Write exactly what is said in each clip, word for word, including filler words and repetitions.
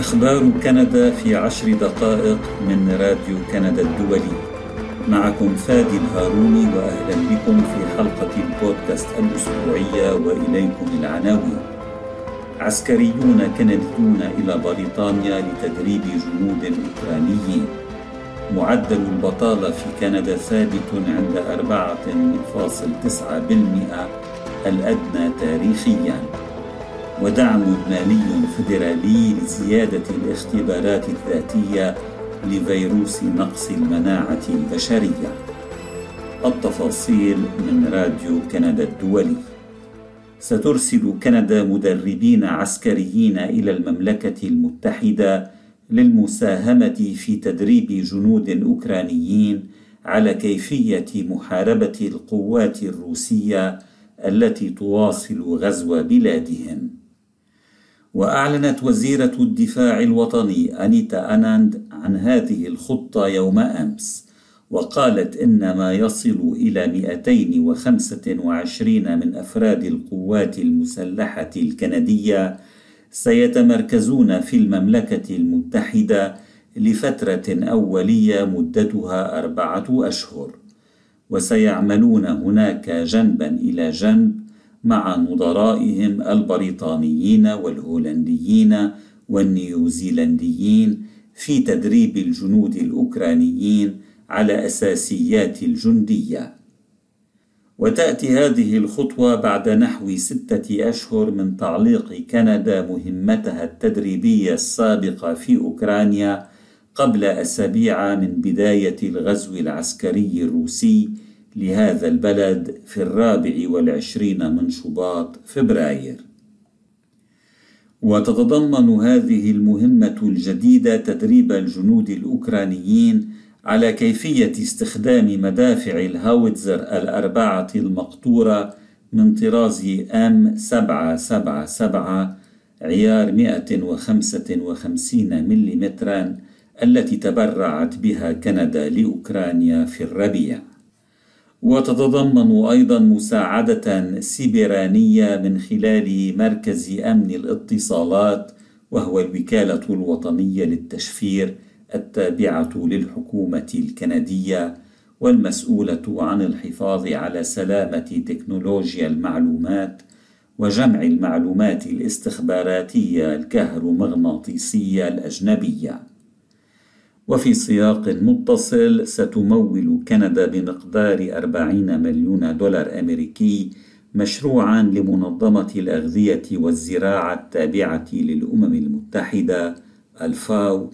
أخبار كندا في عشر دقائق من راديو كندا الدولي. معكم فادي الهاروني، وأهلا بكم في حلقة البودكاست الأسبوعية وإليكم العناوين. عسكريون كنديون إلى بريطانيا لتدريب جنود أوكرانيين. معدل البطالة في كندا ثابت عند أربعة فاصلة تسعة بالمئة الأدنى تاريخياً. ودعم مالي فيدرالي لزيادة الاختبارات الذاتية لفيروس نقص المناعة البشرية. التفاصيل من راديو كندا الدولي. سترسل كندا مدربين عسكريين إلى المملكة المتحدة للمساهمة في تدريب جنود أوكرانيين على كيفية محاربة القوات الروسية التي تواصل غزو بلادهم. وأعلنت وزيرة الدفاع الوطني أنيتا أناند عن هذه الخطة يوم أمس، وقالت إن ما يصل إلى مئتين وخمسة وعشرين من أفراد القوات المسلحة الكندية سيتمركزون في المملكة المتحدة لفترة أولية مدتها أربعة أشهر، وسيعملون هناك جنبا إلى جنب مع مدراءهم البريطانيين والهولنديين والنيوزيلنديين في تدريب الجنود الأوكرانيين على أساسيات الجندية. وتأتي هذه الخطوة بعد نحو ستة أشهر من تعليق كندا مهمتها التدريبية السابقة في أوكرانيا قبل أسابيع من بداية الغزو العسكري الروسي لهذا البلد في الرابع والعشرين من شباط فبراير. وتتضمن هذه المهمة الجديدة تدريب الجنود الأوكرانيين على كيفية استخدام مدافع الهاوتزر الأربعة المقطورة من طراز إم سبعة سبعة سبعة عيار مئة وخمسة وخمسين ملم التي تبرعت بها كندا لأوكرانيا في الربيع. وتتضمن أيضا مساعدة سيبرانية من خلال مركز أمن الاتصالات، وهو الوكالة الوطنية للتشفير التابعة للحكومة الكندية والمسؤولة عن الحفاظ على سلامة تكنولوجيا المعلومات وجمع المعلومات الاستخباراتية الكهرومغناطيسية الأجنبية. وفي سياق متصل، ستمول كندا بمقدار أربعين مليون دولار أمريكي مشروعا لمنظمة الأغذية والزراعة التابعة للأمم المتحدة الفاو،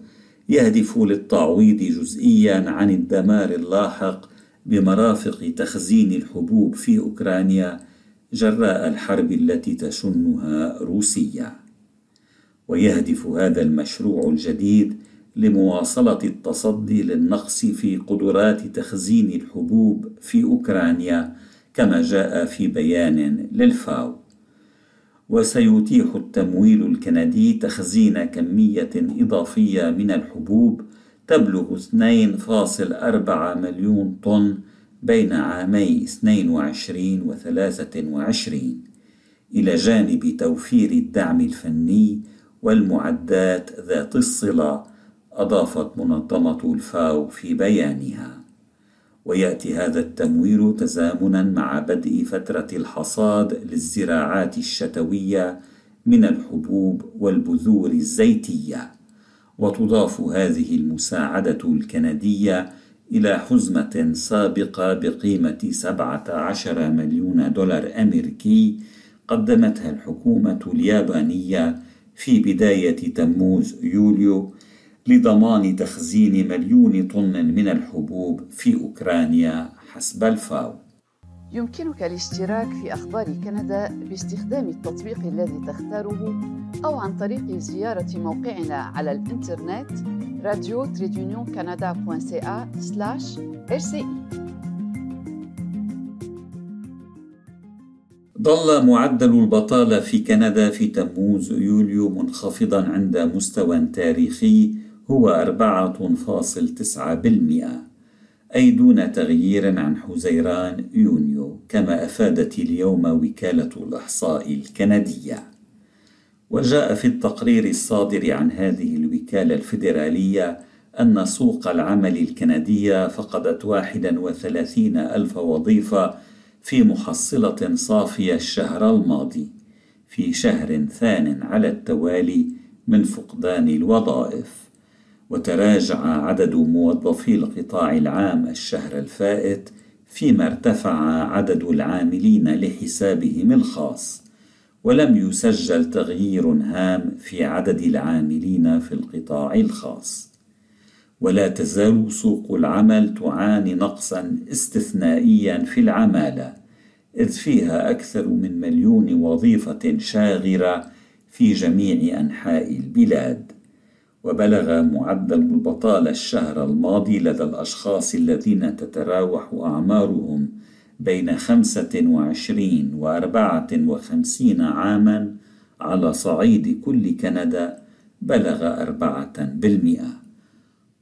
يهدف للتعويض جزئيا عن الدمار اللاحق بمرافق تخزين الحبوب في أوكرانيا جراء الحرب التي تشنها روسيا. ويهدف هذا المشروع الجديد لمواصلة التصدي للنقص في قدرات تخزين الحبوب في أوكرانيا كما جاء في بيان للفاو. وسيتيح التمويل الكندي تخزين كمية إضافية من الحبوب تبلغ اثنين فاصلة أربعة مليون طن بين عامي اثنين وعشرين وثلاثة وعشرين، إلى جانب توفير الدعم الفني والمعدات ذات الصلة، أضافت منظمة الفاو في بيانها. ويأتي هذا التمويل تزامنا مع بدء فترة الحصاد للزراعات الشتوية من الحبوب والبذور الزيتية. وتضاف هذه المساعدة الكندية إلى حزمة سابقة بقيمة سبعة عشر مليون دولار أمريكي قدمتها الحكومة اليابانية في بداية تموز يوليو لضمان تخزين مليون طن من الحبوب في أوكرانيا حسب الفاو. يمكنك الاشتراك في أخبار كندا باستخدام التطبيق الذي تختاره أو عن طريق زيارة موقعنا على الإنترنت راديو تريدونيون كندا دوت سي إيه سلاش آر سي. ظل معدل البطالة في كندا في تموز يوليو منخفضا عند مستوى تاريخي هو أربعة فاصلة تسعة بالمئة، أي دون تغيير عن حزيران يونيو كما أفادت اليوم وكالة الإحصاء الكندية. وجاء في التقرير الصادر عن هذه الوكالة الفيدرالية أن سوق العمل الكندية فقدت واحد وثلاثين ألف وظيفة في محصلة صافية الشهر الماضي، في شهر ثان على التوالي من فقدان الوظائف. وتراجع عدد موظفي القطاع العام الشهر الفائت، فيما ارتفع عدد العاملين لحسابهم الخاص، ولم يسجل تغيير هام في عدد العاملين في القطاع الخاص. ولا تزال سوق العمل تعاني نقصا استثنائيا في العمالة، إذ فيها أكثر من مليون وظيفة شاغرة في جميع أنحاء البلاد. وبلغ معدل البطالة الشهر الماضي لدى الأشخاص الذين تتراوح أعمارهم بين خمسة وعشرين وأربعة وخمسين عاما على صعيد كل كندا بلغ أربعة بالمئة،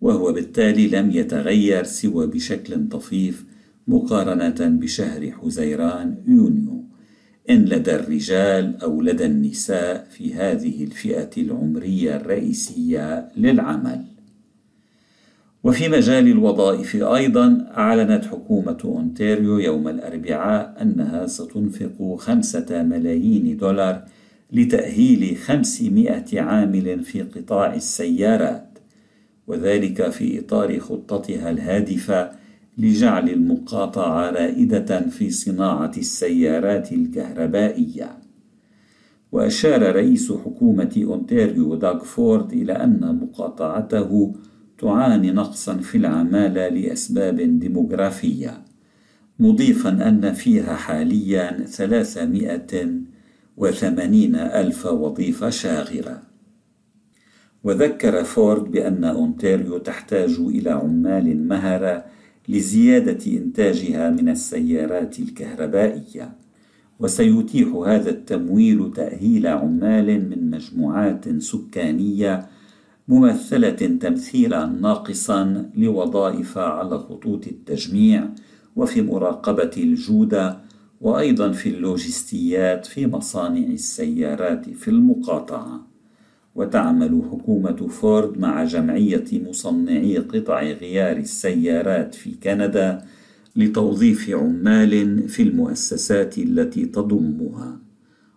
وهو بالتالي لم يتغير سوى بشكل طفيف مقارنة بشهر حزيران يونيو، إن لدى الرجال أو لدى النساء في هذه الفئة العمرية الرئيسية للعمل. وفي مجال الوظائف أيضا، أعلنت حكومة أونتاريو يوم الأربعاء أنها ستنفق خمسة ملايين دولار لتأهيل خمسمائة عامل في قطاع السيارات، وذلك في إطار خطتها الهادفة لجعل المقاطعة رائدة في صناعة السيارات الكهربائية. وأشار رئيس حكومة أونتاريو داغ فورد إلى أن مقاطعته تعاني نقصا في العمالة لأسباب ديموغرافية، مضيفا أن فيها حاليا ثلاثمائة وثمانين ألف وظيفة شاغرة. وذكر فورد بأن أونتاريو تحتاج إلى عمال مهرة لزيادة إنتاجها من السيارات الكهربائية، وسيتيح هذا التمويل تأهيل عمال من مجموعات سكانية ممثلة تمثيلا ناقصا لوظائف على خطوط التجميع وفي مراقبة الجودة، وأيضا في اللوجستيات في مصانع السيارات في المقاطعة. وتعمل حكومة فورد مع جمعية مصنعي قطع غيار السيارات في كندا لتوظيف عمال في المؤسسات التي تضمها.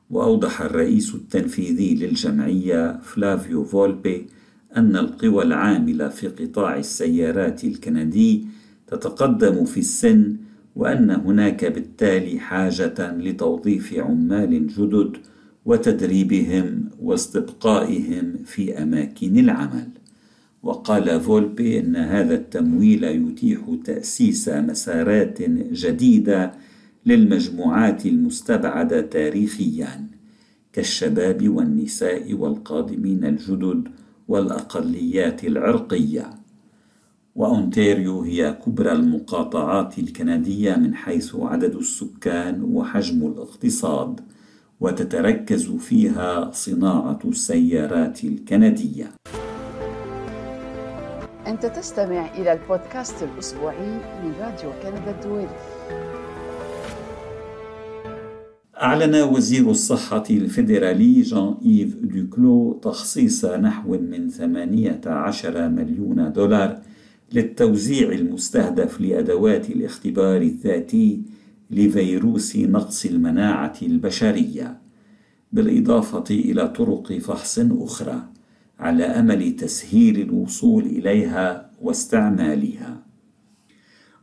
وأوضح الرئيس التنفيذي للجمعية فلافيو فولبي أن القوى العاملة في قطاع السيارات الكندي تتقدم في السن، وأن هناك بالتالي حاجة لتوظيف عمال جدد وتدريبهم واستبقائهم في أماكن العمل. وقال فولبي أن هذا التمويل يتيح تأسيس مسارات جديدة للمجموعات المستبعدة تاريخيا كالشباب والنساء والقادمين الجدد والأقليات العرقية. وأونتاريو هي كبرى المقاطعات الكندية من حيث عدد السكان وحجم الاقتصاد، وتتركز فيها صناعة السيارات الكندية. أنت تستمع إلى البودكاست الأسبوعي من راديو كندا الدولي. أعلن وزير الصحة الفيدرالي جان إيف دوكلو تخصيص نحو من ثمانية عشر مليون دولار للتوزيع المستهدف لأدوات الاختبار الذاتي لفيروس نقص المناعة البشرية، بالإضافة إلى طرق فحص أخرى، على أمل تسهيل الوصول إليها واستعمالها.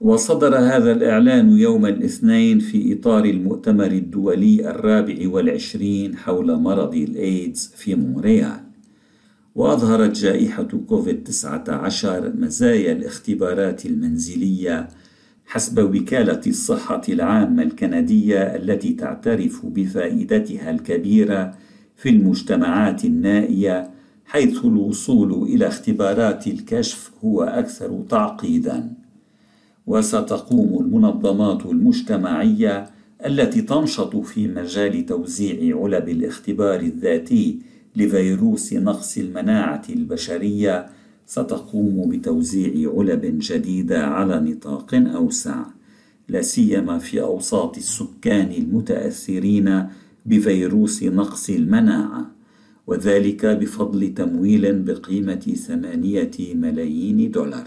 وصدر هذا الإعلان يوم الاثنين في إطار المؤتمر الدولي الرابع والعشرين حول مرض الإيدز في مونريال. وأظهرت جائحة كوفيد تسعة عشر مزايا الاختبارات المنزلية حسب وكالة الصحة العامة الكندية، التي تعترف بفائدتها الكبيرة في المجتمعات النائية، حيث الوصول إلى اختبارات الكشف هو أكثر تعقيداً. وستقوم المنظمات المجتمعية التي تنشط في مجال توزيع علب الاختبار الذاتي لفيروس نقص المناعة البشرية ستقوم بتوزيع علب جديدة على نطاق أوسع، لا سيما في أوساط السكان المتأثرين بفيروس نقص المناعة، وذلك بفضل تمويل بقيمة ثمانية ملايين دولار.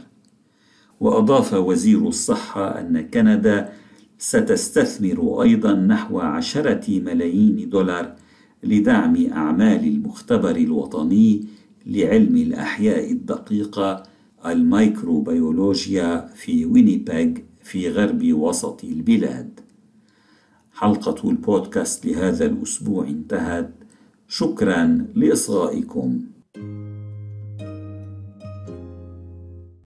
وأضاف وزير الصحة أن كندا ستستثمر أيضا نحو عشرة ملايين دولار لدعم أعمال المختبر الوطني لعلم الأحياء الدقيقة الميكروبيولوجيا في وينيبيغ في غرب وسط البلاد. حلقة البودكاست لهذا الأسبوع انتهت. شكرا لإصغائكم.